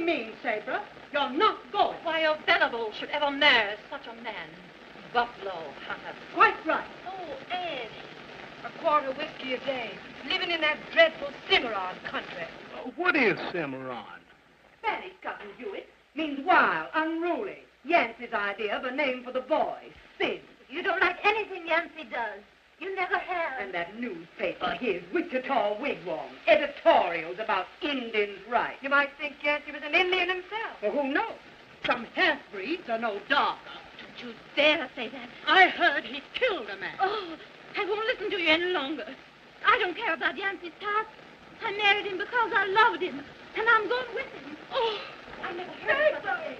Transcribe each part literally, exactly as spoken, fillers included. you mean, Sabra? You're not going. Why, a venerable should ever marry such a man. Buffalo hunter. Quite right. Oh, Anne. A quarter whiskey a day. Living in that dreadful Cimarron country. Uh, what is Cimarron? Spanish, Cousin Hewitt. Means wild, unruly. Yancey's idea of a name for the boy. Sid. You don't like anything Yancey does. You never have. And that newspaper, uh, his Wichita Wigwam, editorials about Indians' rights. You might think Yancey was an Indian himself. Well, who knows? Some half-breeds are no darker. Don't you dare say that. I heard he killed a man. Oh, I won't listen to you any longer. I don't care about Yancey's past. I married him because I loved him, and I'm going with him. Oh, I never heard of him.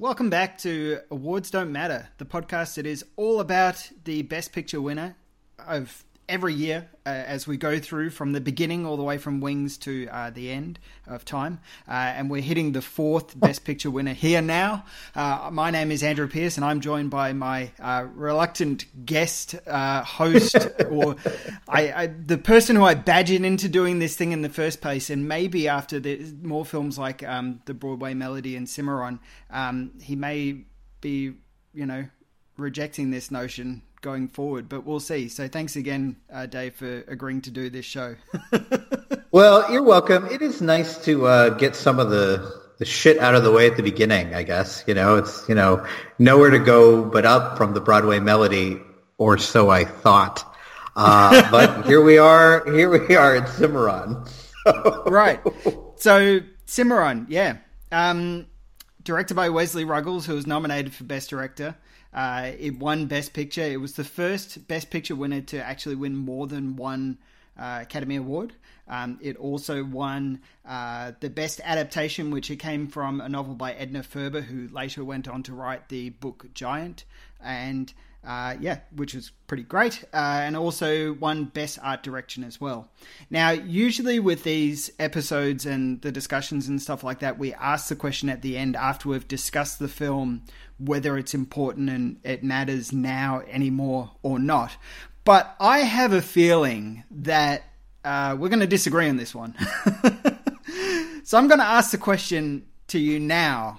Welcome back to Awards Don't Matter, the podcast that is all about the Best Picture winner of every year uh, as we go through from the beginning all the way from Wings to uh, the end of time. Uh, and we're hitting the fourth Best Picture winner here now. Uh, my name is Andrew Pierce, and I'm joined by my uh, reluctant guest uh, host, or I, I, the person who I badgered into doing this thing in the first place. And maybe after the, more films like um, The Broadway Melody and Cimarron, um, he may be, you know, rejecting this notion going forward, but we'll see. So thanks again, uh, Dave, for agreeing to do this show. Well, you're welcome. It is nice to uh, get some of the, the shit out of the way at the beginning, I guess. You know, it's, you know, nowhere to go but up from the Broadway Melody, or so I thought. Uh, but here we are. Here we are at Cimarron. Right. So Cimarron, yeah. Um, directed by Wesley Ruggles, who was nominated for Best Director. Uh, it won Best Picture. It was the first Best Picture winner to actually win more than one uh, Academy Award. Um, it also won uh, the Best Adaptation, which it came from a novel by Edna Ferber, who later went on to write the book Giant, and uh, yeah, which was pretty great. Uh, and also won Best Art Direction as well. Now, usually with these episodes and the discussions and stuff like that, we ask the question at the end after we've discussed the film whether it's important and it matters now anymore or not. But I have a feeling that uh, we're going to disagree on this one. So I'm going to ask the question to you now.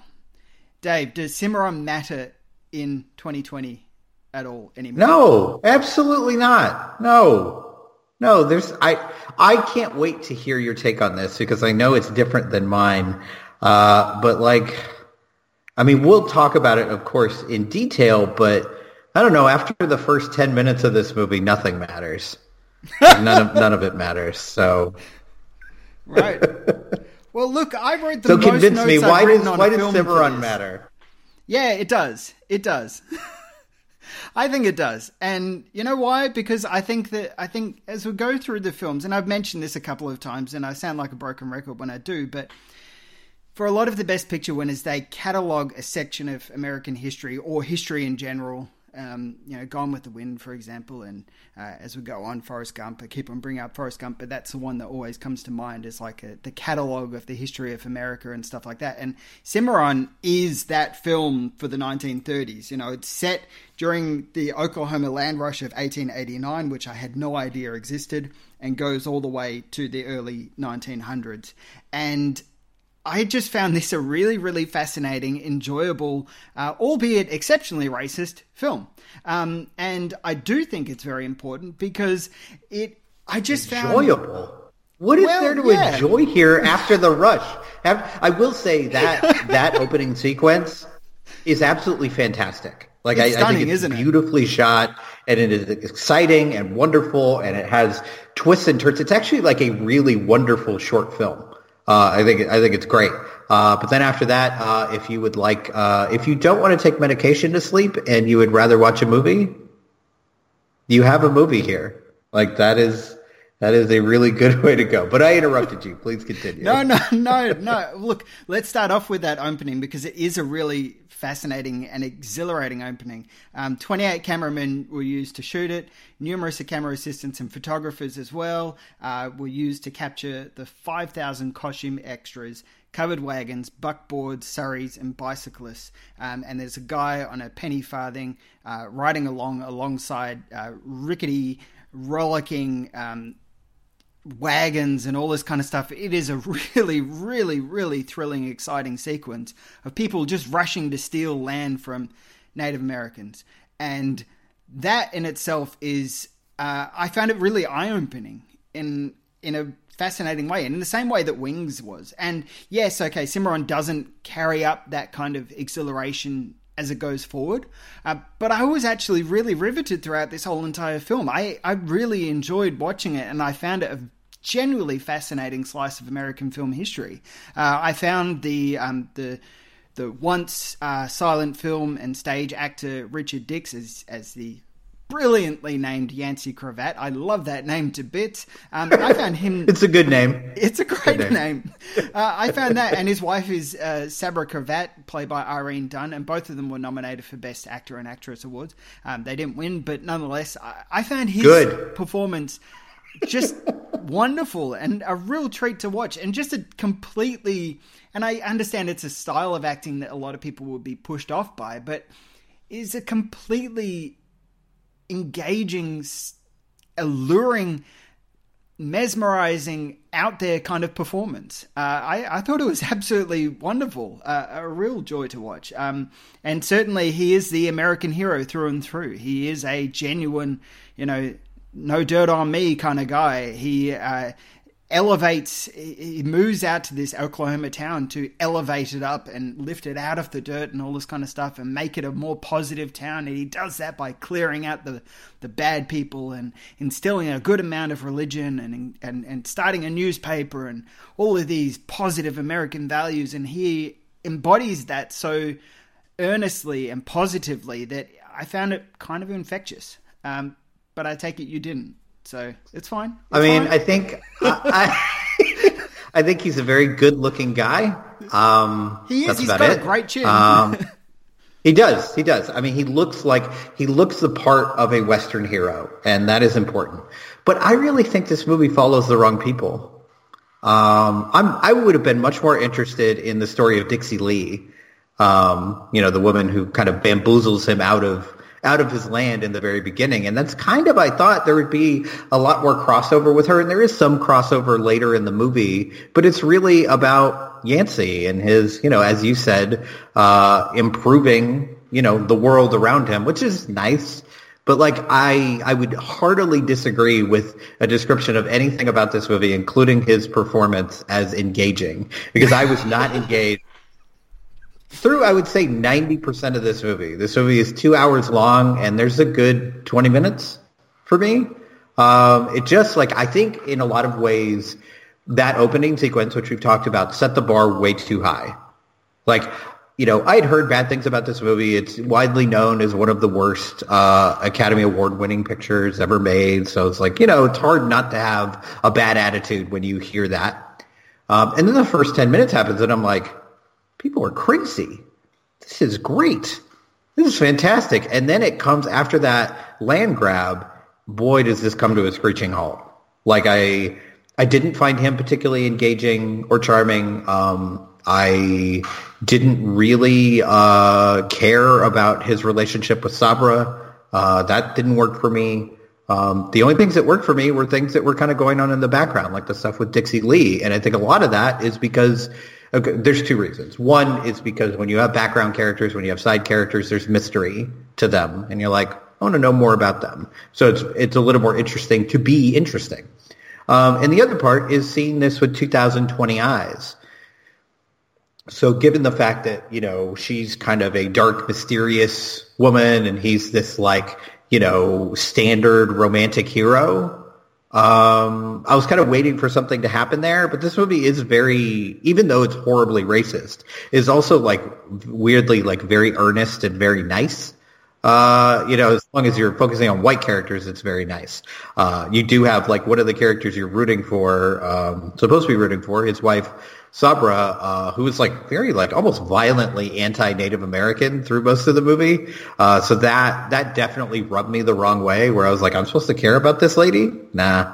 Dave, does Cimarron matter in twenty twenty at all anymore? No, absolutely not. No, no, there's, I, I can't wait to hear your take on this because I know it's different than mine. Uh, but like, I mean, we'll talk about it, of course, in detail, but I don't know. After the first ten minutes of this movie, nothing matters. None of none of it matters. So, right. Well, look, I wrote the so most convince notes me. Why does why does Cimarron matter? Yeah, it does. It does. I think it does, and you know why? Because I think that I think as we go through the films, and I've mentioned this a couple of times, and I sound like a broken record when I do, but. For a lot of the Best Picture winners, they catalogue a section of American history or history in general. Um, you know, Gone with the Wind, for example, and uh, as we go on, Forrest Gump. I keep on bringing up Forrest Gump, but that's the one that always comes to mind as like a, the catalogue of the history of America and stuff like that. And Cimarron is that film for the nineteen thirties. You know, it's set during the Oklahoma land rush of eighteen eighty-nine, which I had no idea existed, and goes all the way to the early nineteen hundreds. And I just found this a really, really fascinating, enjoyable, uh, albeit exceptionally racist film. Um, and I do think it's very important because it, I just enjoyable. found... Enjoyable? What is well, there to yeah. enjoy here after the rush? I will say that that opening sequence is absolutely fantastic. Like it's I, stunning, I think it's isn't beautifully it? shot, and it is exciting and wonderful, and it has twists and turns. It's actually like a really wonderful short film. Uh, I think I think it's great. Uh, but then after that, uh, if you would like, uh, if you don't want to take medication to sleep and you would rather watch a movie, you have a movie here. Like that is that is a really good way to go. But I interrupted you. Please continue. No, no, no, no. Look, let's start off with that opening because it is a really fascinating and exhilarating opening. Um, twenty-eight cameramen were used to shoot it. Numerous camera assistants and photographers as well uh, were used to capture the five thousand costume extras, covered wagons, buckboards, surreys, and bicyclists. Um, and there's a guy on a penny farthing uh, riding along alongside uh, rickety, rollicking um, wagons and all this kind of stuff. It is a really, really, really thrilling, exciting sequence of people just rushing to steal land from Native Americans. And that in itself is, uh, I found it really eye-opening in in a fascinating way, and in the same way that Wings was. And yes, okay, Cimarron doesn't carry up that kind of exhilaration as it goes forward. Uh, but I was actually really riveted throughout this whole entire film. I, I really enjoyed watching it, and I found it a genuinely fascinating slice of American film history. Uh, I found the um, the the once uh, silent film and stage actor Richard Dix as, as the brilliantly named Yancey Cravat. I love that name to bits. Um, I found him... It's a good name. It's a great good name. name. Uh, I found that, and his wife is uh, Sabra Cravat, played by Irene Dunne, and both of them were nominated for Best Actor and Actress Awards. Um, they didn't win, but nonetheless, I, I found his good. performance just wonderful and a real treat to watch, and just a completely... And I understand it's a style of acting that a lot of people would be pushed off by, but is a completely... engaging, alluring, mesmerizing, out there kind of performance. Uh, I, I thought it was absolutely wonderful, uh, a real joy to watch. Um, and certainly he is the American hero through and through. He is a genuine, you know, no dirt on me kind of guy. He uh, elevates, he moves out to this Oklahoma town to elevate it up and lift it out of the dirt and all this kind of stuff and make it a more positive town. And he does that by clearing out the, the bad people and instilling a good amount of religion and, and, and starting a newspaper and all of these positive American values. And he embodies that so earnestly and positively that I found it kind of infectious. Um, but I take it you didn't. So it's fine. It's I mean, fine. I think I, I, I think he's a very good-looking guy. Um, he is. That's he's about got it. a great chin. Um, he does. He does. I mean, he looks like he looks the part of a Western hero, and that is important. But I really think this movie follows the wrong people. Um, I'm I would have been much more interested in the story of Dixie Lee. Um, you know, the woman who kind of bamboozles him out of. out of his land in the very beginning. And that's kind of, I thought there would be a lot more crossover with her. And there is some crossover later in the movie, but it's really about Yancey and his, you know, as you said, uh, improving, you know, the world around him, which is nice. But like, I, I would heartily disagree with a description of anything about this movie, including his performance, as engaging, because I was not engaged. Through, I would say, ninety percent of this movie. This movie is two hours long, and there's a good twenty minutes for me. Um, it just, like, I think in a lot of ways, that opening sequence, which we've talked about, set the bar way too high. Like, you know, I'd heard bad things about this movie. It's widely known as one of the worst uh, Academy Award-winning pictures ever made. So it's like, you know, it's hard not to have a bad attitude when you hear that. Um, and then the first ten minutes happens, and I'm like... people are crazy. This is great. This is fantastic. And then it comes after that land grab. Boy, does this come to a screeching halt. Like I, I didn't find him particularly engaging or charming. Um, I didn't really uh, care about his relationship with Sabra. Uh, that didn't work for me. Um, the only things that worked for me were things that were kind of going on in the background, like the stuff with Dixie Lee. And I think a lot of that is because... okay, there's two reasons. One is because when you have background characters, when you have side characters, there's mystery to them. And you're like, I want to know more about them. So it's it's a little more interesting to be interesting. Um, and the other part is seeing this with two thousand twenty eyes. So given the fact that, you know, she's kind of a dark, mysterious woman and he's this, like, you know, standard romantic hero... Um, I was kind of waiting for something to happen there, but this movie is very, even though it's horribly racist, is also like weirdly like very earnest and very nice. Uh, you know, as long as you're focusing on white characters, it's very nice. Uh, you do have like one of the characters you're rooting for, um, supposed to be rooting for, his wife Sabra, uh, who is like very like almost violently anti-Native American through most of the movie. Uh, so that, that definitely rubbed me the wrong way where I was like, I'm supposed to care about this lady? Nah.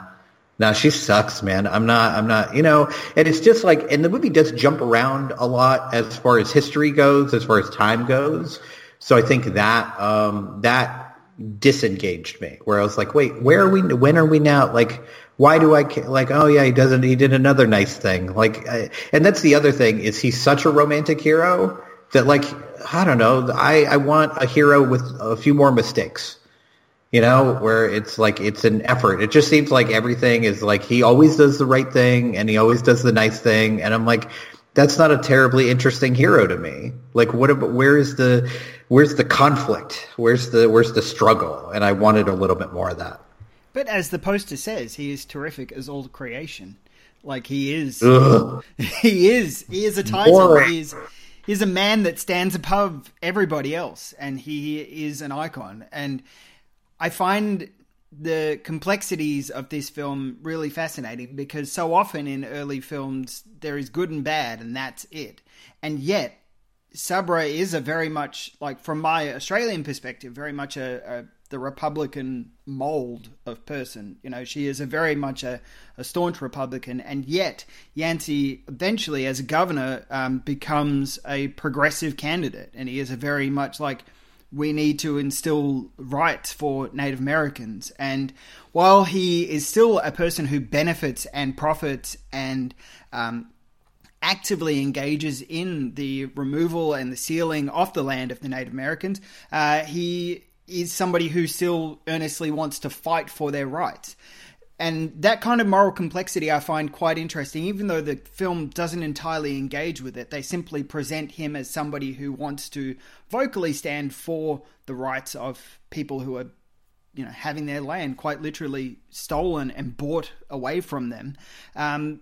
Nah, she sucks, man. I'm not, I'm not, you know, and it's just like, and the movie does jump around a lot as far as history goes, as far as time goes. So I think that um, that disengaged me, where I was like, wait, where are we, when are we now? Like, why do I care? Like, oh yeah, he doesn't, he did another nice thing. Like, I, and that's the other thing, is he's such a romantic hero that, like, I don't know, I, I want a hero with a few more mistakes, you know, where it's like, it's an effort. It just seems like everything is like, he always does the right thing and he always does the nice thing. And I'm like, that's not a terribly interesting hero to me. Like, what about, where is the, where's the conflict? Where's the, where's the struggle? And I wanted a little bit more of that. But as the poster says, he is terrific as all creation. Like, he is, Ugh. he is, he is a title. He is, he is a man that stands above everybody else, and he is an icon. And I find the complexities of this film really fascinating, because so often in early films there is good and bad, and that's it. And yet, Sabra is a very much, like, from my Australian perspective, very much a, a the Republican mold of person. You know, she is a very much a, a staunch Republican, and yet Yancey eventually, as a governor, um, becomes a progressive candidate, and he is a very much like, we need to instill rights for Native Americans. And while he is still a person who benefits and profits and um, actively engages in the removal and the sealing of the land of the Native Americans, uh, he is somebody who still earnestly wants to fight for their rights. And that kind of moral complexity I find quite interesting, even though the film doesn't entirely engage with it. They simply present him as somebody who wants to vocally stand for the rights of people who are, you know, having their land quite literally stolen and bought away from them. Um,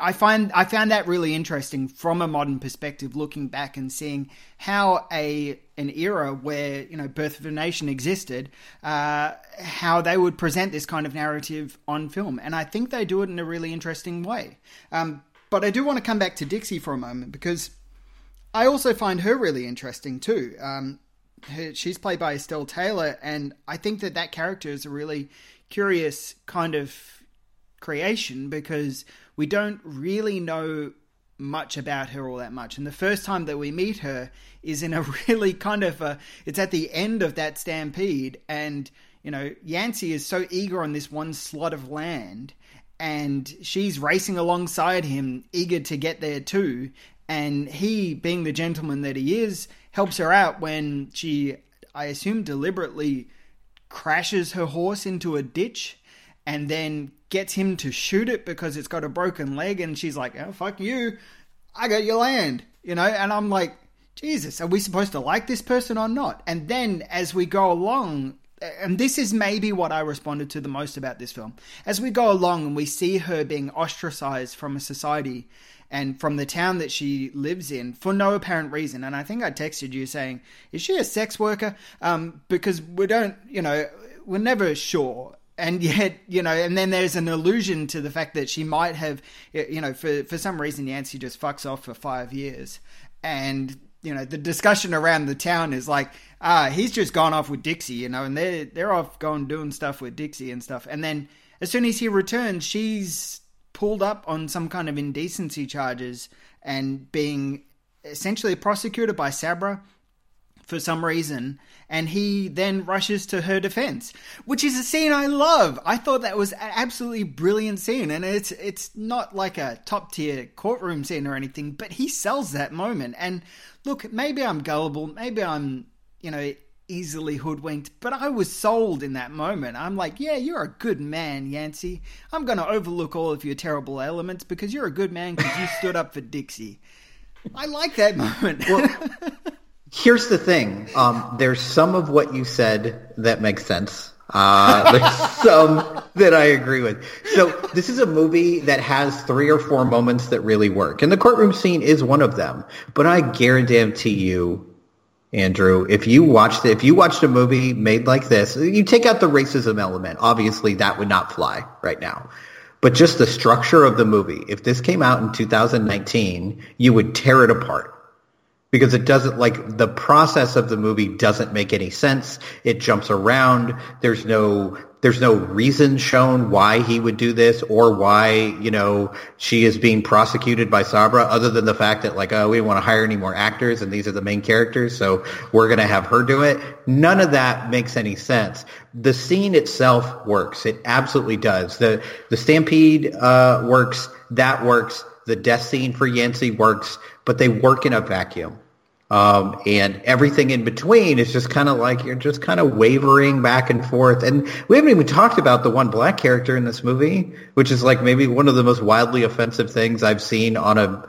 I find I found that really interesting from a modern perspective, looking back and seeing how a an era where, you know, Birth of a Nation existed, uh, how they would present this kind of narrative on film. And I think they do it in a really interesting way. Um, but I do want to come back to Dixie for a moment, because I also find her really interesting too. Um, her, she's played by Estelle Taylor, and I think that that character is a really curious kind of creation, because we don't really know much about her all that much. And the first time that we meet her is in a really kind of a, it's at the end of that stampede, and, you know, Yancey is so eager on this one slot of land, and she's racing alongside him, eager to get there too. And he, being the gentleman that he is, helps her out when she, I assume deliberately, crashes her horse into a ditch and then gets him to shoot it because it's got a broken leg. And she's like, oh, fuck you, I got your land, you know? And I'm like, Jesus, are we supposed to like this person or not? And then as we go along, and this is maybe what I responded to the most about this film, as we go along and we see her being ostracized from a society and from the town that she lives in for no apparent reason. And I think I texted you saying, is she a sex worker? Um, because we don't, you know, we're never sure. And yet, you know, and then there's an allusion to the fact that she might have, you know, for, for some reason, Yancey just fucks off for five years. And, you know, the discussion around the town is like, ah, he's just gone off with Dixie, you know, and they're, they're off going doing stuff with Dixie and stuff. And then as soon as he returns, she's pulled up on some kind of indecency charges and being essentially prosecuted by Sabra for some reason, and he then rushes to her defense, which is a scene I love. I thought that was an absolutely brilliant scene, and it's it's not like a top-tier courtroom scene or anything, but he sells that moment. And look, maybe I'm gullible, maybe I'm, you know, easily hoodwinked, but I was sold in that moment. I'm like, yeah, you're a good man, Yancey. I'm going to overlook all of your terrible elements because you're a good man because you stood up for Dixie. I like that moment. Well, here's the thing. Um, there's some of what you said that makes sense. Uh, there's some that I agree with. So this is a movie that has three or four moments that really work, and the courtroom scene is one of them. But I guarantee you, Andrew, if you watched if you watched a movie made like this, you take out the racism element. Obviously, that would not fly right now. But just the structure of the movie, if this came out in two thousand nineteen, you would tear it apart. Because it doesn't, like, the process of the movie doesn't make any sense. It jumps around. There's no there's no reason shown why he would do this or why, you know, she is being prosecuted by Sabra, other than the fact that, like, oh, we don't want to hire any more actors and these are the main characters, so we're going to have her do it. None of that makes any sense. The scene itself works. It absolutely does. The the stampede uh, works. That works. The death scene for Yancey works, but they work in a vacuum. Um, and everything in between is just kind of like you're just kind of wavering back and forth. And we haven't even talked about the one black character in this movie, which is like maybe one of the most wildly offensive things I've seen on a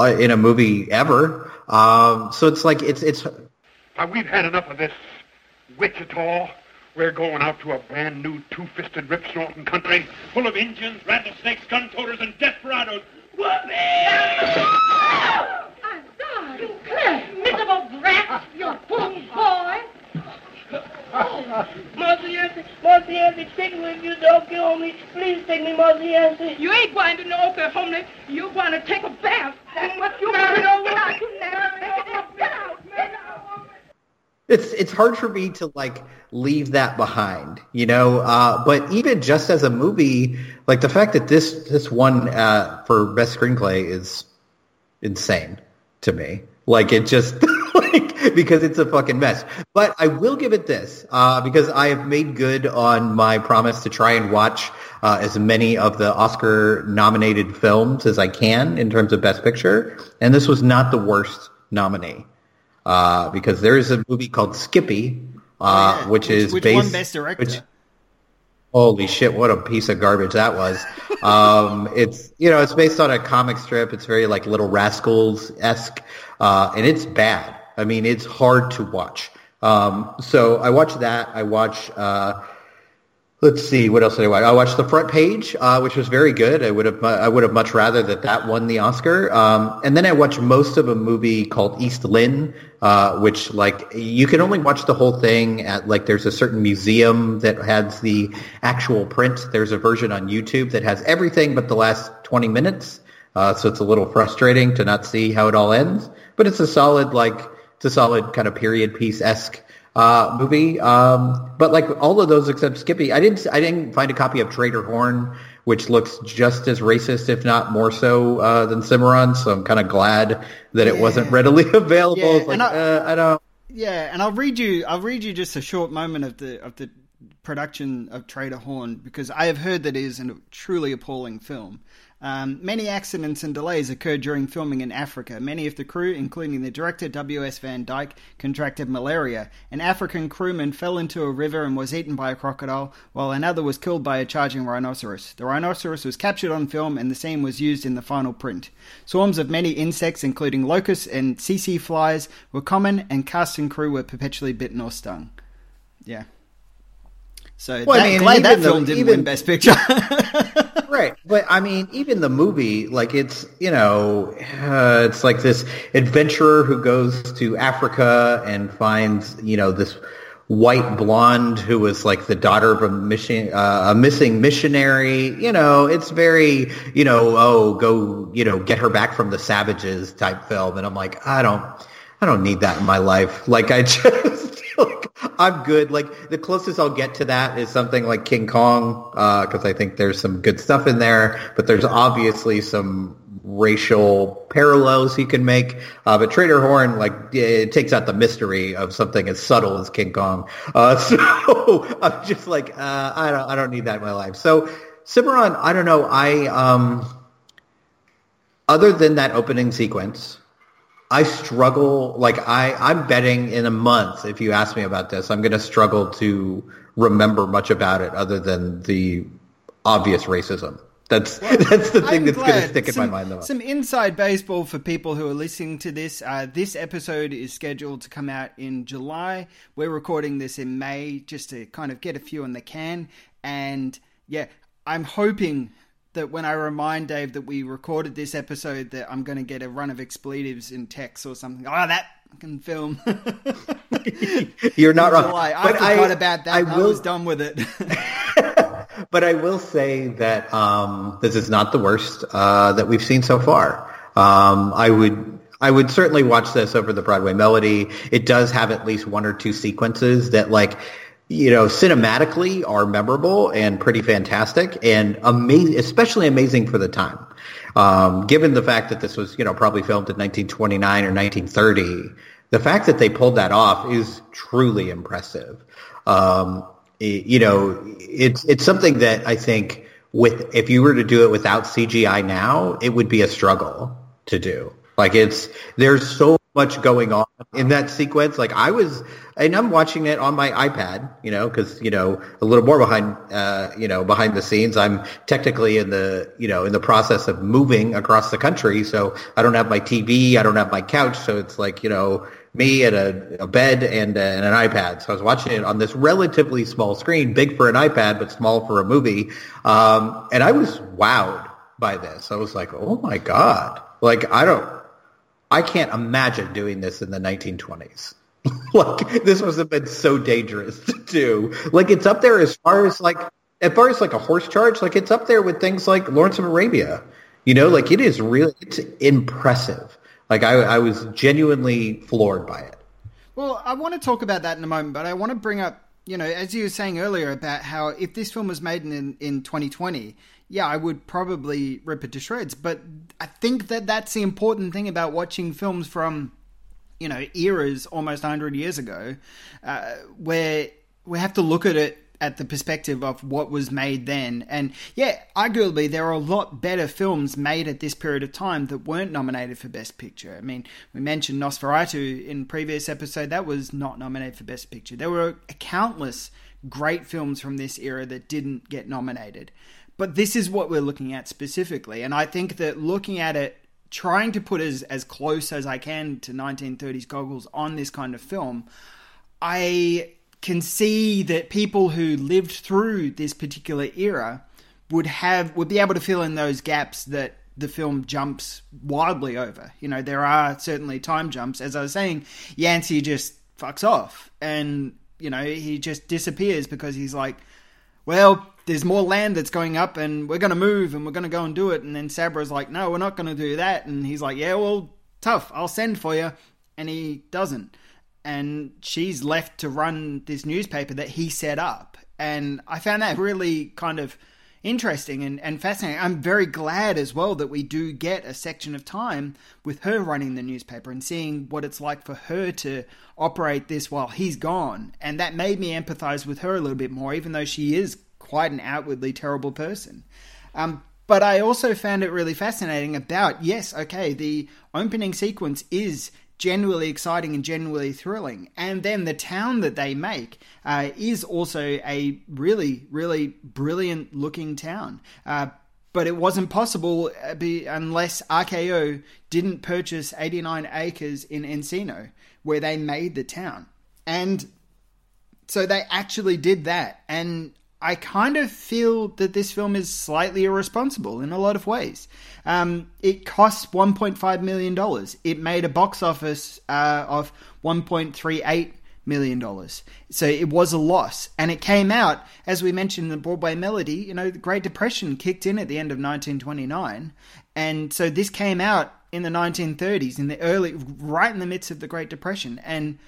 uh, in a movie ever. Um, so it's like it's it's. Uh, we've had enough of this, Wichita. We're going out to a brand new two-fisted rip-snorting country full of Indians, rattlesnakes, gun-toters, and desperados. Whoopee! You cursed, miserable brat, you fool boy. Oh, Mosey Yancey, Mosey Yancey, take me if you don't kill me. Please take me, Mosey Yancey. You ain't going to no open homeless. You're going to take a bath. That's what you want to know without you never making a bath, man. It's it's hard for me to, like, leave that behind, you know. Uh, but even just as a movie, like, the fact that this this one uh, for best screenplay is insane to me. Like, it just, like, because it's a fucking mess. But I will give it this, uh, because I have made good on my promise to try and watch uh, as many of the Oscar-nominated films as I can in terms of Best Picture. And this was not the worst nominee, uh, because there is a movie called Skippy, uh, oh, yeah. which, which is which based... Which won Best Director. Which, holy shit, what a piece of garbage that was. Um, it's, you know, it's based on a comic strip. It's very, like, Little Rascals-esque, uh, and it's bad. I mean, it's hard to watch. Um, so I watched that. I watched, uh, let's see, what else did I watch? I watched The Front Page, uh, which was very good. I would have, I would have much rather that that won the Oscar. Um, and then I watched most of a movie called East Lynn, uh, which, like, you can only watch the whole thing at, like, there's a certain museum that has the actual print. There's a version on YouTube that has everything but the last twenty minutes. Uh, so it's a little frustrating to not see how it all ends, but it's a solid, like, it's a solid kind of period piece-esque, uh, movie. Um, but, like, all of those except Skippy, I didn't, I didn't find a copy of Trader Horn, which looks just as racist, if not more so, uh, than Cimarron. So I'm kind of glad that it yeah. wasn't readily available. Yeah, it's like, I, uh, I don't. Yeah, and I'll read you. I'll read you just a short moment of the of the production of Trader Horn, because I have heard that it is a truly appalling film. Um, many accidents and delays occurred during filming in Africa. Many of the crew, including the director W S Van Dyke, contracted malaria. An African crewman fell into a river and was eaten by a crocodile, while another was killed by a charging rhinoceros. The rhinoceros was captured on film and the scene was used in the final print. Swarms of many insects, including locusts and tsetse flies, were common, and cast and crew were perpetually bitten or stung. Yeah. So well, that, I mean, glad that film the, didn't even, win Best Picture. Right. But, I mean, even the movie, like, it's, you know, uh, it's like this adventurer who goes to Africa and finds, you know, this white blonde who was, like, the daughter of a, mission, uh, a missing missionary. You know, it's very, you know, oh, go, you know, get her back from the savages type film. And I'm like, I don't, I don't need that in my life. Like, I just... Like, I'm good. Like, the closest I'll get to that is something like King Kong, uh, because I think there's some good stuff in there, but there's obviously some racial parallels he can make. Uh, but Trader Horn, like, it takes out the mystery of something as subtle as King Kong. Uh, so I'm just like, uh, I don't, I don't need that in my life. So Cimarron, I don't know. I, um, other than that opening sequence, I struggle, like, I, I'm betting in a month, if you ask me about this, I'm going to struggle to remember much about it other than the obvious racism. That's well, that's the thing I'm that's going to stick in some, my mind. Though. Some inside baseball for people who are listening to this. Uh, this episode is scheduled to come out in July. We're recording this in May just to kind of get a few in the can. And, yeah, I'm hoping... that when I remind Dave that we recorded this episode, that I'm going to get a run of expletives in text or something. Oh, that fucking film. You're not wrong. July. I but forgot I, about that. I, will... I was done with it. But I will say that um, this is not the worst uh, that we've seen so far. Um, I would... I would certainly watch this over the Broadway Melody. It does have at least one or two sequences that, like, you know, cinematically are memorable and pretty fantastic and amazing, especially amazing for the time. Um, given the fact that this was, you know, probably filmed in nineteen twenty-nine or nineteen thirty, the fact that they pulled that off is truly impressive. Um, it, you know, it's it's something that I think with if you were to do it without C G I now, it would be a struggle to do. Like it's there's so much going on in that sequence. Like I was, and I'm watching it on my iPad, you know, because, you know, a little more behind, uh, you know, behind the scenes, I'm technically in the, you know, in the process of moving across the country. So I don't have my T V, I don't have my couch. So it's like, you know, me at a, a bed and, uh, and an iPad. So I was watching it on this relatively small screen, big for an iPad, but small for a movie. Um, and I was wowed by this. I was like, oh my God, like I don't, I can't imagine doing this in the nineteen twenties. Like this must have been so dangerous to do. Like it's up there as far as like as far as like a horse charge. Like it's up there with things like Lawrence of Arabia. You know, like it is really it's impressive. Like I, I was genuinely floored by it. Well, I want to talk about that in a moment, but I want to bring up, you know, as you were saying earlier about how if this film was made in in twenty twenty. Yeah, I would probably rip it to shreds, but I think that that's the important thing about watching films from, you know, eras almost one hundred years ago, uh, where we have to look at it at the perspective of what was made then. And yeah, arguably there are a lot better films made at this period of time that weren't nominated for Best Picture. I mean, we mentioned Nosferatu in previous episode. That was not nominated for Best Picture. There were countless great films from this era that didn't get nominated. But this is what we're looking at specifically. And I think that looking at it, trying to put as, as close as I can to nineteen thirties goggles on this kind of film, I can see that people who lived through this particular era would have would be able to fill in those gaps that the film jumps wildly over. You know, there are certainly time jumps. As I was saying, Yancey just fucks off. And, you know, he just disappears because he's like, well, there's more land that's going up and we're going to move and we're going to go and do it. And then Sabra's like, no, we're not going to do that. And he's like, yeah, well, tough. I'll send for you. And he doesn't. And she's left to run this newspaper that he set up. And I found that really kind of interesting and, and fascinating. I'm very glad as well that we do get a section of time with her running the newspaper and seeing what it's like for her to operate this while he's gone. And that made me empathize with her a little bit more, even though she is quite an outwardly terrible person. Um, but I also found it really fascinating about, yes, okay, the opening sequence is generally exciting and generally thrilling. And then the town that they make uh, is also a really, really brilliant looking town. Uh, but it wasn't possible unless R K O didn't purchase eighty-nine acres in Encino, where they made the town. And so they actually did that. And I kind of feel that this film is slightly irresponsible in a lot of ways. Um, it cost one point five million dollars. It made a box office uh, of one point three eight million dollars. So it was a loss. And it came out, as we mentioned in the Broadway Melody, you know, the Great Depression kicked in at the end of nineteen twenty-nine. And so this came out in the nineteen thirties, in the early, right in the midst of the Great Depression. And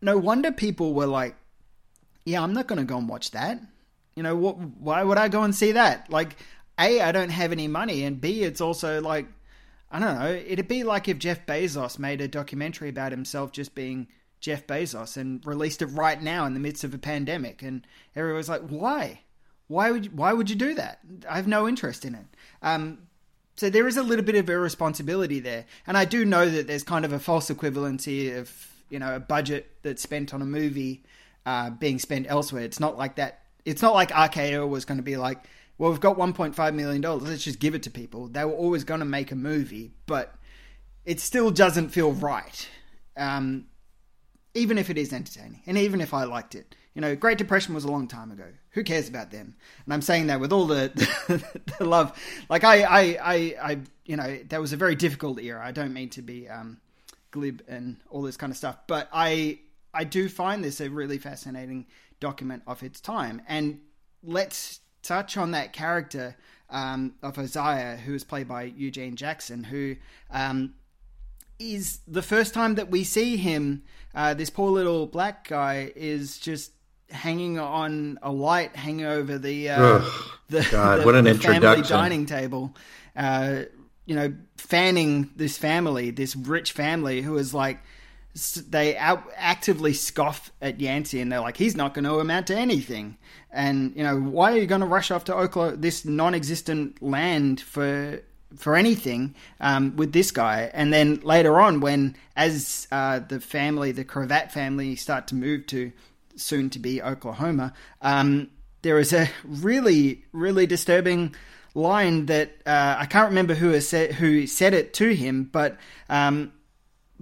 no wonder people were like, yeah, I'm not going to go and watch that. You know, what, why would I go and see that? Like, A, I don't have any money, and B, it's also like, I don't know, it'd be like if Jeff Bezos made a documentary about himself just being Jeff Bezos and released it right now in the midst of a pandemic, and everyone's like, why? Why would you, why would you do that? I have no interest in it. Um, so there is a little bit of irresponsibility there, and I do know that there's kind of a false equivalency of, you know, a budget that's spent on a movie uh, being spent elsewhere. It's not like that. It's not like R K O was going to be like, well, we've got one point five million dollars. Let's just give it to people. They were always going to make a movie, but it still doesn't feel right. Um, even if it is entertaining and even if I liked it. You know, Great Depression was a long time ago. Who cares about them? And I'm saying that with all the, the love. Like I, I, I, I, you know, that was a very difficult era. I don't mean to be um, glib and all this kind of stuff, but I, I do find this a really fascinating document of its time. And let's touch on that character um, of Isaiah, who is played by Eugene Jackson, who um, is the first time that we see him. Uh, this poor little black guy is just hanging on a light, hanging over the uh, Ugh, the, God, the, what an the family dining table. Uh, you know, fanning this family, this rich family who is like, they out- actively scoff at Yancey, and they're like, he's not going to amount to anything. And, you know, why are you going to rush off to Oklahoma, this non-existent land for for anything um, with this guy? And then later on, when as uh, the family, the Cravat family, start to move to soon-to-be Oklahoma, um, there is a really, really disturbing line that uh, I can't remember who said, who said it to him, but um,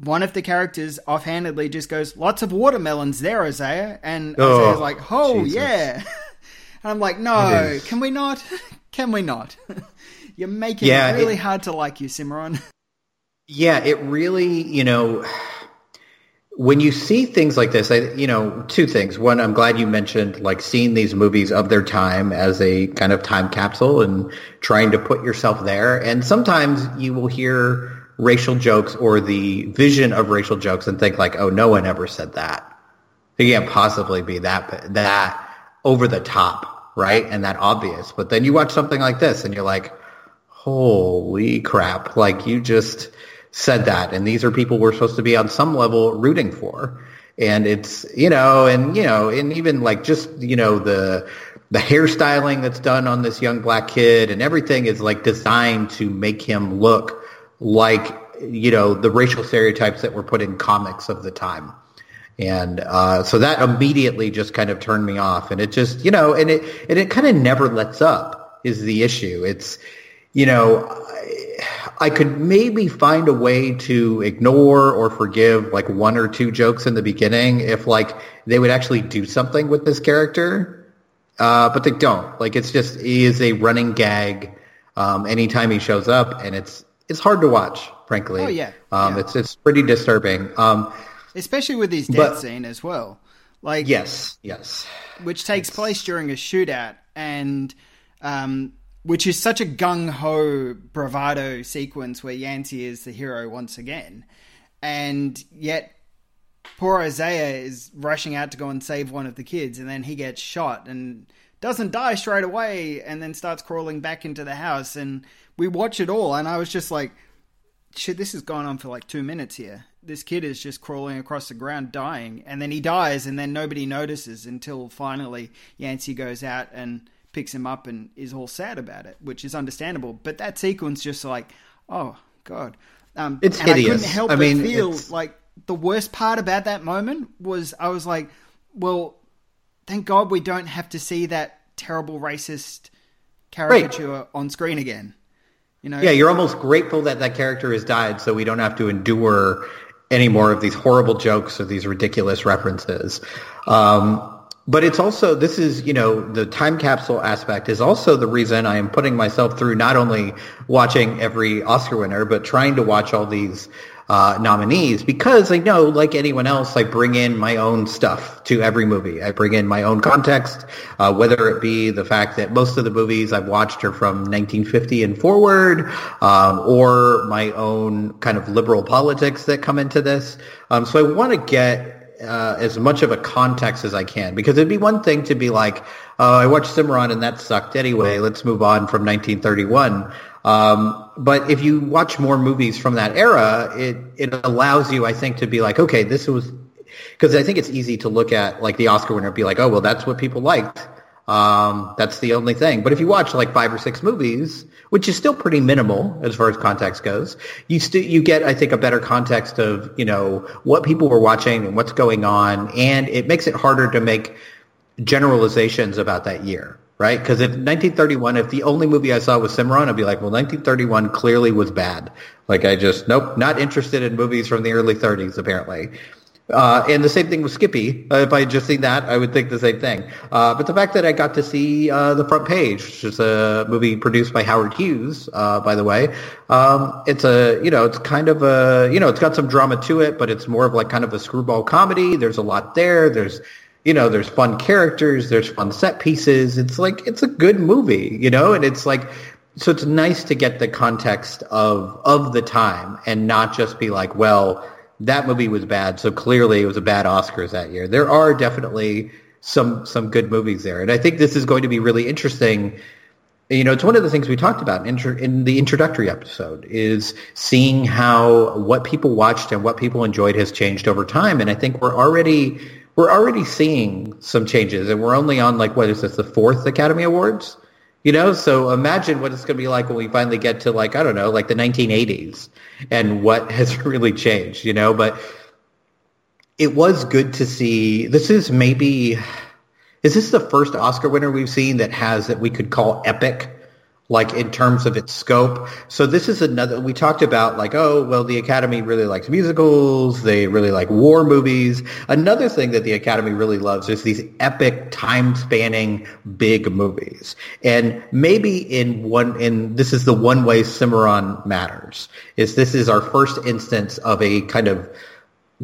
one of the characters offhandedly just goes, "Lots of watermelons there, Isaiah." And oh, Isaiah's like, "Oh, Jesus. Yeah." And I'm like, no, can we not? Can we not? You're making yeah, it really it, hard to like you, Cimarron. Yeah, it really, you know, when you see things like this, I, you know, two things. One, I'm glad you mentioned like seeing these movies of their time as a kind of time capsule and trying to put yourself there. And sometimes you will hear racial jokes or the vision of racial jokes and think like, oh, no one ever said that. It can't possibly be that, that over the top, right? And that obvious. But then you watch something like this and you're like, holy crap, like you just said that, and these are people we're supposed to be on some level rooting for. And it's, you know, and, you know, and even like just, you know, the the hairstyling that's done on this young black kid and everything is like designed to make him look like, you know, the racial stereotypes that were put in comics of the time. And uh, so that immediately just kind of turned me off. And it just, you know, and it, and it kind of never lets up is the issue. It's, you know, I, I could maybe find a way to ignore or forgive like one or two jokes in the beginning if like they would actually do something with this character, uh, but they don't. Like it's just, he is a running gag um, anytime he shows up, and it's it's hard to watch, frankly. Oh yeah, um, yeah. it's it's pretty disturbing, um, especially with his death but, scene as well. Like yes, yes, which takes yes. place during a shootout and. Um, Which is such a gung-ho bravado sequence where Yancey is the hero once again. And yet poor Isaiah is rushing out to go and save one of the kids, and then he gets shot and doesn't die straight away and then starts crawling back into the house. And we watch it all, and I was just like, shit, this has gone on for like two minutes here. This kid is just crawling across the ground dying, and then he dies, and then nobody notices until finally Yancey goes out and picks him up and is all sad about it, which is understandable. But that sequence just like, oh God, um, it's and hideous. I couldn't help I mean, but feel it's... like the worst part about that moment was I was like, well, thank God we don't have to see that terrible racist caricature right. on screen again. You know, yeah, you're almost grateful that that character has died, so we don't have to endure any more of these horrible jokes or these ridiculous references. Um, But it's also, this is, you know, the time capsule aspect is also the reason I am putting myself through not only watching every Oscar winner, but trying to watch all these uh, nominees, because I know, like anyone else, I bring in my own stuff to every movie. I bring in my own context, uh, whether it be the fact that most of the movies I've watched are from nineteen fifty and forward, um, or my own kind of liberal politics that come into this. Um, so I want to get Uh, as much of a context as I can, because it'd be one thing to be like, oh, I watched Cimarron and that sucked anyway, let's move on from nineteen thirty-one. Um, but if you watch more movies from that era, it, it allows you, I think, to be like, okay, this was, because I think it's easy to look at like the Oscar winner and be like, oh, well, that's what people liked. Um, that's the only thing. But if you watch like five or six movies, which is still pretty minimal as far as context goes, you st- you get, I think, a better context of, you know, what people were watching and what's going on. And it makes it harder to make generalizations about that year, right? Because if nineteen thirty-one, if the only movie I saw was Cimarron, I'd be like, well, nineteen thirty-one clearly was bad. Like I just, nope, not interested in movies from the early thirties, apparently. Uh, and the same thing with Skippy. Uh, if I had just seen that, I would think the same thing. Uh, but the fact that I got to see uh, The Front Page, which is a movie produced by Howard Hughes, uh, by the way, um, it's a, you know, it's kind of a, you know, it's got some drama to it, but it's more of like kind of a screwball comedy. There's a lot there. There's, you know, there's fun characters. There's fun set pieces. It's like, it's a good movie, you know, and it's like, so it's nice to get the context of, of the time and not just be like, well, that movie was bad, so clearly it was a bad Oscars that year. There are definitely some some good movies there. And I think this is going to be really interesting. You know, it's one of the things we talked about in, in the introductory episode, is seeing how what people watched and what people enjoyed has changed over time. And I think we're already we're already seeing some changes, and we're only on, like, what is this, the fourth Academy Awards? You know, so imagine what it's going to be like when we finally get to, like, I don't know, like the nineteen eighties and what has really changed, you know. But it was good to see. This is maybe... Is this the first Oscar winner we've seen that has that we could call epic, like in terms of its scope? So this is another, we talked about like, oh, well, the Academy really likes musicals. They really like war movies. Another thing that the Academy really loves is these epic, time-spanning, big movies. And maybe in one, in this is the one way Cimarron matters, is this is our first instance of a kind of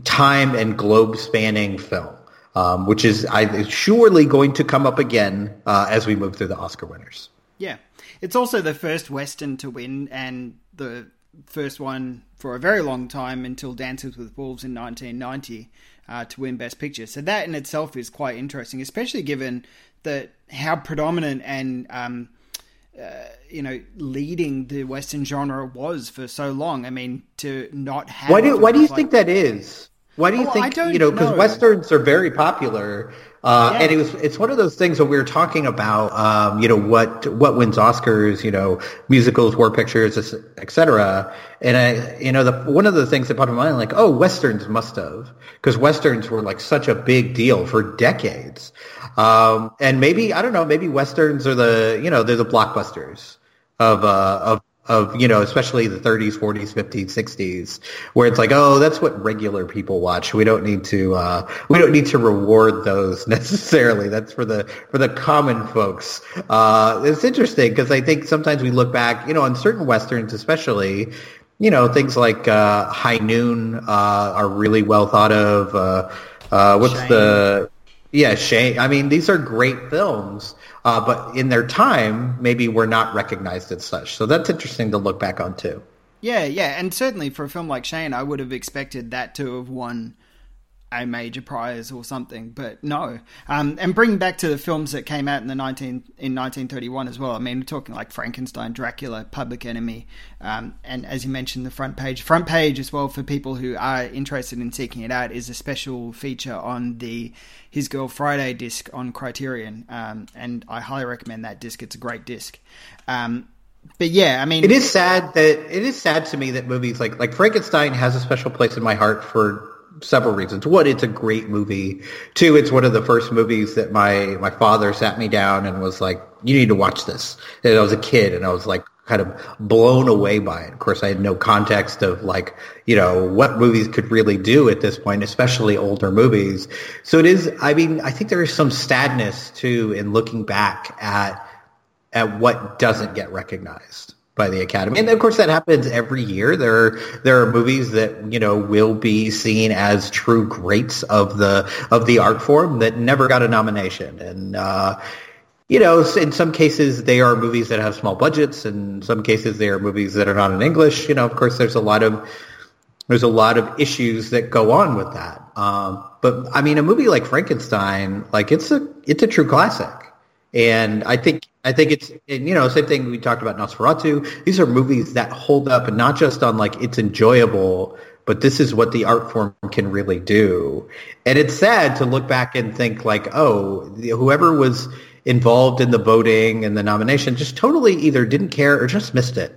time and globe-spanning film. Um, which is I, surely going to come up again uh, as we move through the Oscar winners. Yeah. It's also the first Western to win, and the first one for a very long time until Dances with Wolves in nineteen ninety uh, to win Best Picture. So that in itself is quite interesting, especially given that how predominant and um, uh, you know leading the Western genre was for so long. I mean, to not have... Why do, why do you like, think that is? Why do you oh, think, you know, because Westerns are very popular, uh, yeah. and it was it's one of those things when we were talking about, um, you know, what what wins Oscars, you know, musicals, war pictures, et cetera. And, I, you know, the, one of the things that popped in my mind, like, oh, Westerns must have, because Westerns were like such a big deal for decades. Um, and maybe, I don't know, maybe Westerns are the, you know, they're the blockbusters of uh, of. Of, you know, especially the thirties, forties, fifties, sixties, where it's like, oh, that's what regular people watch. We don't need to, uh, we don't need to reward those necessarily. That's for the for the common folks. Uh, it's interesting because I think sometimes we look back, you know, on certain Westerns, especially, you know, things like uh, High Noon uh, are really well thought of. Uh, uh, what's Shane. the yeah Shane? I mean, these are great films. Uh, but in their time, maybe we're not recognized as such. So that's interesting to look back on, too. Yeah, yeah. And certainly for a film like Shane, I would have expected that to have won a major prize or something. But no. Um, and bringing back to the films that came out in the nineteen in nineteen thirty-one as well. I mean, we're talking like Frankenstein, Dracula, Public Enemy. Um, and as you mentioned, The Front Page. Front Page as well, for people who are interested in seeking it out, is a special feature on the His Girl Friday disc on Criterion, um, and I highly recommend that disc. It's a great disc. Um, but yeah, I mean, it is sad that it is sad to me that movies like like Frankenstein has a special place in my heart for several reasons. One, it's a great movie. Two, it's one of the first movies that my my father sat me down and was like, "You need to watch this." And I was a kid, and I was like, kind of blown away by it. Of course, I had no context of like, you know, what movies could really do at this point, especially older movies. So it is, I mean, I think there is some sadness too in looking back at at what doesn't get recognized by the Academy. And of course that happens every year. There are, there are movies that, you know, will be seen as true greats of the of the art form that never got a nomination. And uh you know, in some cases, they are movies that have small budgets, and in some cases, they are movies that are not in English. You know, of course, there's a lot of there's a lot of issues that go on with that. Um, but I mean, a movie like Frankenstein, like it's a it's a true classic, and I think I think it's and, you know, same thing we talked about Nosferatu. These are movies that hold up, and not just on like it's enjoyable, but this is what the art form can really do. And it's sad to look back and think like, oh, whoever was involved in the voting and the nomination just totally either didn't care or just missed it.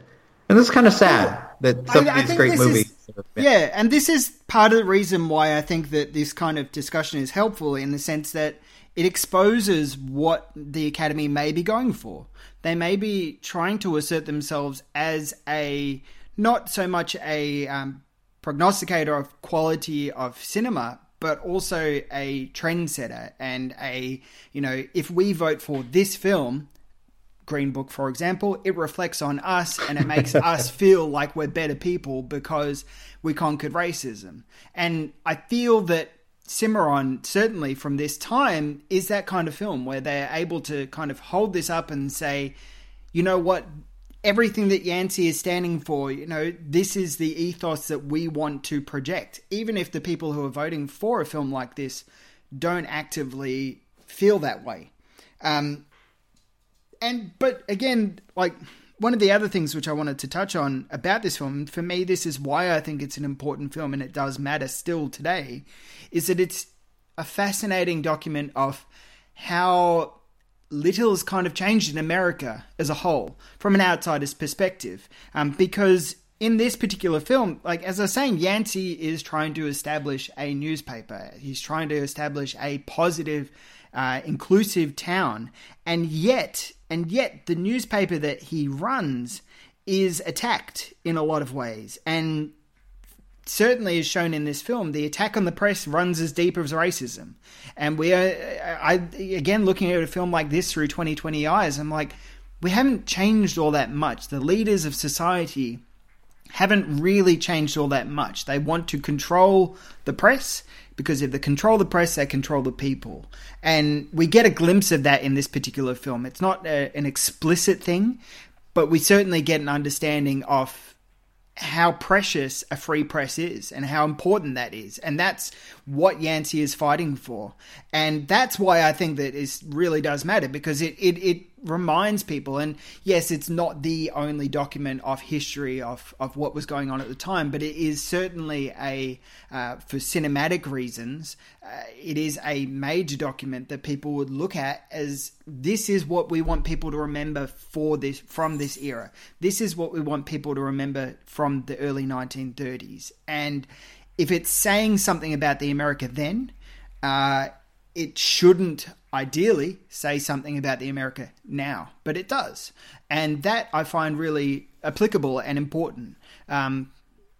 And this is kind of sad that some I, of these great movies is, yeah and this is part of the reason why I think that this kind of discussion is helpful, in the sense that it exposes what the Academy may be going for. They may be trying to assert themselves as a not so much a um, prognosticator of quality of cinema, but also a trendsetter and a, you know, if we vote for this film, Green Book, for example, it reflects on us and it makes us feel like we're better people because we conquered racism. And I feel that Cimarron, certainly from this time, is that kind of film where they're able to kind of hold this up and say, you know what, everything that Yancey is standing for, you know, this is the ethos that we want to project. Even if the people who are voting for a film like this don't actively feel that way. Um, and but again, like one of the other things which I wanted to touch on about this film, for me, this is why I think it's an important film and it does matter still today, is that it's a fascinating document of how little has kind of changed in America as a whole from an outsider's perspective. Um, because in this particular film, like as I was saying, Yancey is trying to establish a newspaper. He's trying to establish a positive, uh, inclusive town. And yet, and yet the newspaper that he runs is attacked in a lot of ways. And certainly as shown in this film, the attack on the press runs as deep as racism. And we are, I, again, looking at a film like this through twenty twenty eyes, I'm like, we haven't changed all that much. The leaders of society haven't really changed all that much. They want to control the press because if they control the press, they control the people. And we get a glimpse of that in this particular film. It's not a, an explicit thing, but we certainly get an understanding of how precious a free press is and how important that is. And that's what Yancey is fighting for. And that's why I think that it really does matter, because it, it, it reminds people. And yes, it's not the only document of history of, of what was going on at the time, but it is certainly a, uh, for cinematic reasons, uh, it is a major document that people would look at as this is what we want people to remember for this, from this era. This is what we want people to remember from the early nineteen thirties. And if it's saying something about the America then, uh, it shouldn't ideally say something about the America now, but it does. And that I find really applicable and important. Um,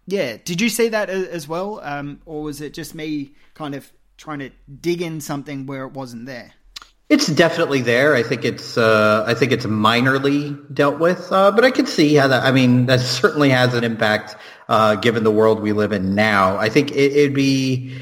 yeah. Did you see that as well? Um, or was it just me kind of trying to dig in something where it wasn't there? It's definitely there. I think it's, uh, I think it's minorly dealt with, uh, but I could see how that, I mean, that certainly has an impact, uh, given the world we live in now. I think it, it'd be,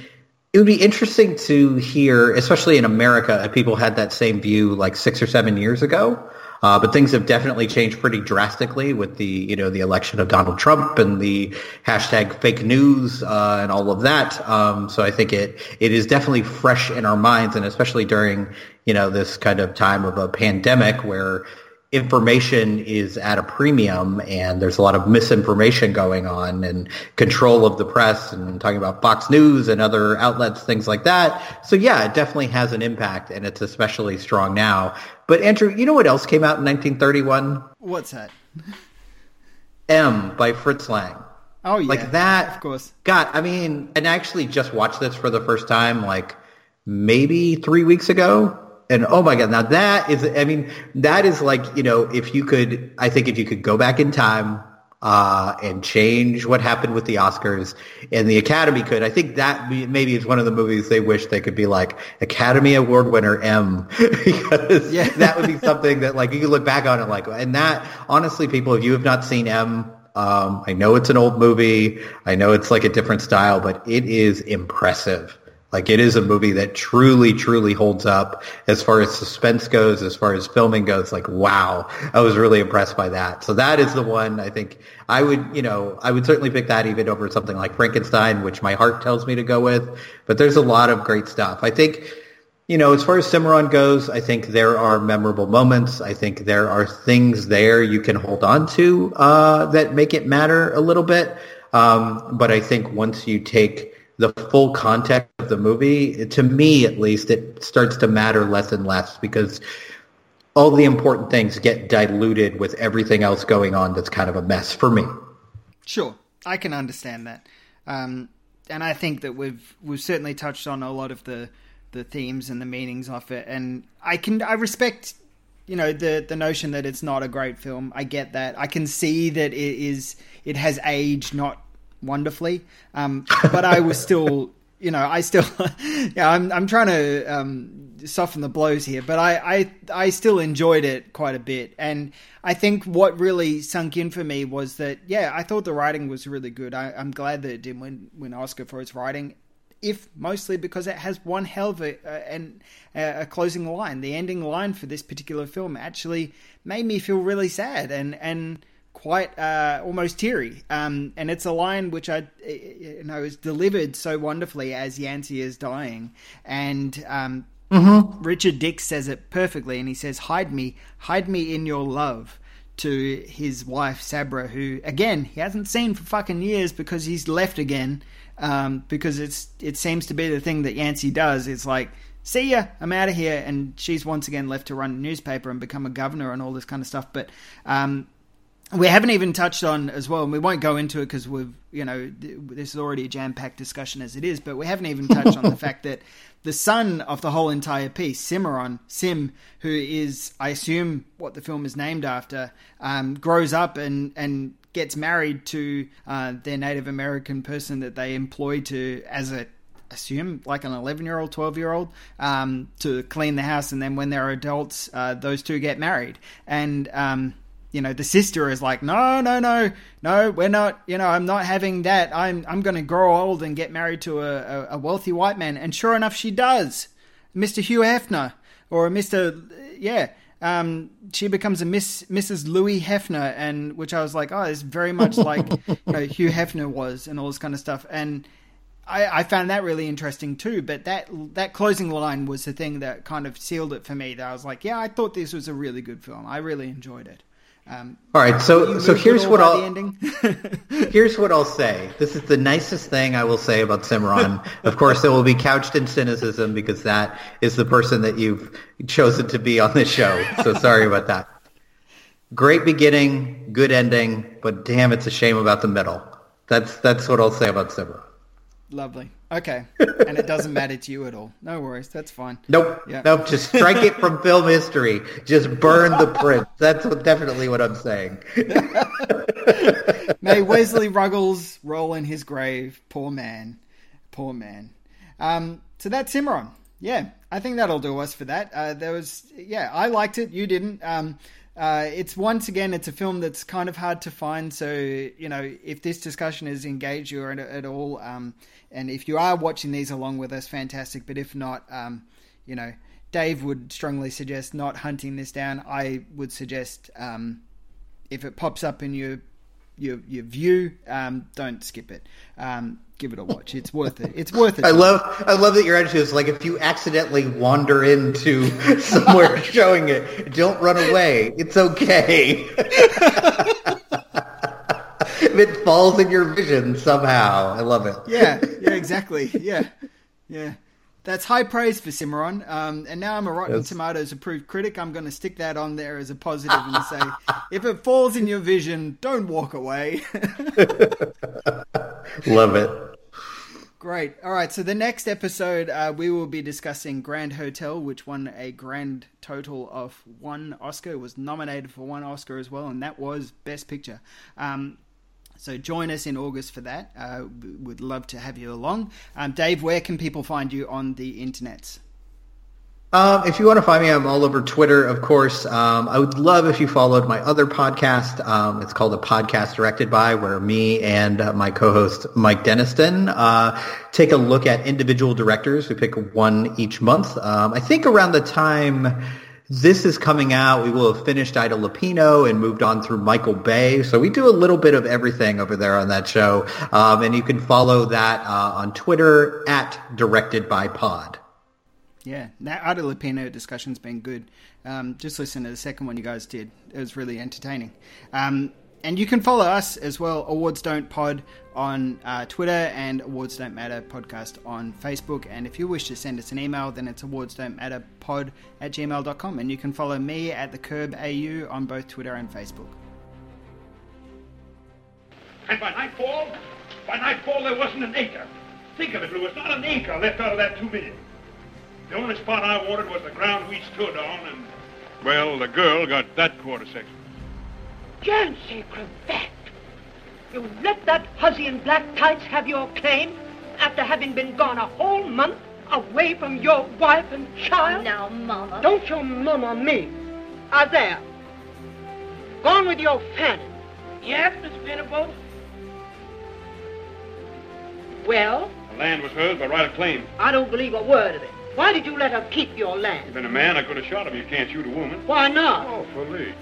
it would be interesting to hear, especially in America, if people had that same view like six or seven years ago. Uh, but things have definitely changed pretty drastically with the, you know, the election of Donald Trump and the hashtag fake news, uh, and all of that. Um, so I think it, it is definitely fresh in our minds, and especially during, you know, this kind of time of a pandemic where information is at a premium and there's a lot of misinformation going on and control of the press, and talking about Fox News and other outlets, things like that. So yeah, it definitely has an impact, and it's especially strong now. But Andrew, you know what else came out in nineteen thirty-one? What's that? M by Fritz Lang. Oh yeah. Like that. Of course. God, I mean, and I actually just watched this for the first time like maybe three weeks ago. And oh my God, now that is, I mean, that is like, you know, if you could, I think if you could go back in time uh, and change what happened with the Oscars and the Academy could, I think that maybe is one of the movies they wish they could be like Academy Award winner M, because yeah. That would be something that like you could look back on and like, and that honestly, people, if you have not seen M, um, I know it's an old movie. I know it's like a different style, but it is impressive. Like, it is a movie that truly, truly holds up as far as suspense goes, as far as filming goes. Like, wow, I was really impressed by that. So that is the one I think I would, you know, I would certainly pick that even over something like Frankenstein, which my heart tells me to go with. But there's a lot of great stuff. I think, you know, as far as Cimarron goes, I think there are memorable moments. I think there are things there you can hold on to uh, that make it matter a little bit. Um, but I think once you take the full context of the movie, to me at least, it starts to matter less and less, because all the important things get diluted with everything else going on that's kind of a mess for me. Sure, I can understand that. Um, and I think that we've we've certainly touched on a lot of the, the themes and the meanings of it. And I can I respect, you know, the, the notion that it's not a great film. I get that. I can see that it is it has aged not wonderfully, um but I was still, you know, I still yeah I'm I'm trying to um soften the blows here, but I, I I still enjoyed it quite a bit. And I think what really sunk in for me was that yeah I thought the writing was really good. I, I'm glad that it didn't win, win Oscar for its writing, if mostly because it has one hell of a, a, a, a closing line. The ending line for this particular film actually made me feel really sad and and quite uh, almost teary. Um, and it's a line which I, you know, is delivered so wonderfully as Yancey is dying. And um, Mm-hmm. Richard Dix says it perfectly, and he says, hide me, hide me in your love, to his wife Sabra, who, again, he hasn't seen for fucking years because he's left again, um, because it's it seems to be the thing that Yancey does. It's like, see ya, I'm out of here, and she's once again left to run a newspaper and become a governor and all this kind of stuff. But um, we haven't even touched on as well, and we won't go into it because we've, you know, this is already a jam-packed discussion as it is, but we haven't even touched on the fact that the son of the whole entire piece, Cimarron, Sim, who is, I assume, what the film is named after, um, grows up and, and gets married to uh, their Native American person that they employ to, as a, assume, like an eleven-year-old, twelve-year-old, um, to clean the house. And then when they're adults, uh, those two get married. And, um, you know, the sister is like, no, no, no, no, we're not, you know, I'm not having that. I'm I'm going to grow old and get married to a, a wealthy white man. And sure enough, she does. Mister Hugh Hefner, or Mister, yeah, um, she becomes a Miss Missus Louis Hefner, and which I was like, oh, it's very much like you know, Hugh Hefner was and all this kind of stuff. And I, I found that really interesting too, but that that closing line was the thing that kind of sealed it for me. That I was like, yeah, I thought this was a really good film. I really enjoyed it. Um, all right, so so here's what I'll here's what I'll say. This is the nicest thing I will say about Cimarron. Of course, it will be couched in cynicism because that is the person that you've chosen to be on this show. So sorry about that. Great beginning, good ending, but damn, it's a shame about the middle. That's that's what I'll say about Cimarron. Lovely. Okay, and it doesn't matter to you at all. No worries, that's fine. Nope, yeah. nope. Just strike it from film history. Just burn the print. That's what, definitely what I'm saying. May Wesley Ruggles roll in his grave. Poor man, poor man. Um, so that's Cimarron. Yeah, I think that'll do us for that. Uh, there was, yeah, I liked it. You didn't. Um, Uh, it's once again, it's a film that's kind of hard to find. So, you know, if this discussion has engaged you at, at all, um, and if you are watching these along with us, fantastic. But if not, um, you know, Dave would strongly suggest not hunting this down. I would suggest, um, if it pops up in your, your, your view, um, don't skip it. Um, give it a watch. It's worth it. It's worth it. I love I love that your attitude is like, if you accidentally wander into somewhere showing it, don't run away. It's okay. If it falls in your vision somehow. I love it. Yeah, yeah, exactly. Yeah, yeah. That's high praise for Cimarron. Um, and now I'm a Rotten yes. Tomatoes approved critic. I'm going to stick that on there as a positive and say, if it falls in your vision, don't walk away. Love it. Great. All right. So the next episode, uh, we will be discussing Grand Hotel, which won a grand total of one Oscar. It was nominated for one Oscar as well, and that was Best Picture. Um, so join us in August for that. Uh, we'd love to have you along. Um, Dave, where can people find you on the internet? Um, if you want to find me, I'm all over Twitter, of course. Um, I would love if you followed my other podcast. Um, it's called A Podcast Directed By, where me and uh, my co-host Mike Denniston uh, take a look at individual directors. We pick one each month. Um, I think around the time this is coming out, we will have finished Ida Lupino and moved on through Michael Bay. So we do a little bit of everything over there on that show. Um, and you can follow that uh, on Twitter at Directed By Pod. Yeah, that Ida Lupino discussion's been good. Um, just listen to the second one you guys did. It was really entertaining. Um, and you can follow us as well, Awards Don't Pod on uh, Twitter and Awards Don't Matter Podcast on Facebook. And if you wish to send us an email, then it's awardsdontmatterpod at gmail dot com. And you can follow me at the Curb A U on both Twitter and Facebook. And by nightfall, by nightfall there wasn't an acre. Think of it, Louis, not an acre left out of that two million. The only spot I wanted was the ground we stood on, and, well, the girl got that quarter section. Yancey Cravat! You let that hussy in black tights have your claim after having been gone a whole month away from your wife and child? Now, Mama. Don't you mama me. Isaiah, gone with your fanning. Yes, Miss Venable. Well? The land was hers by right of claim. I don't believe a word of it. Why did you let her keep your land? You've been a man, I could have shot him. You can't shoot a woman. Why not? Oh, for me.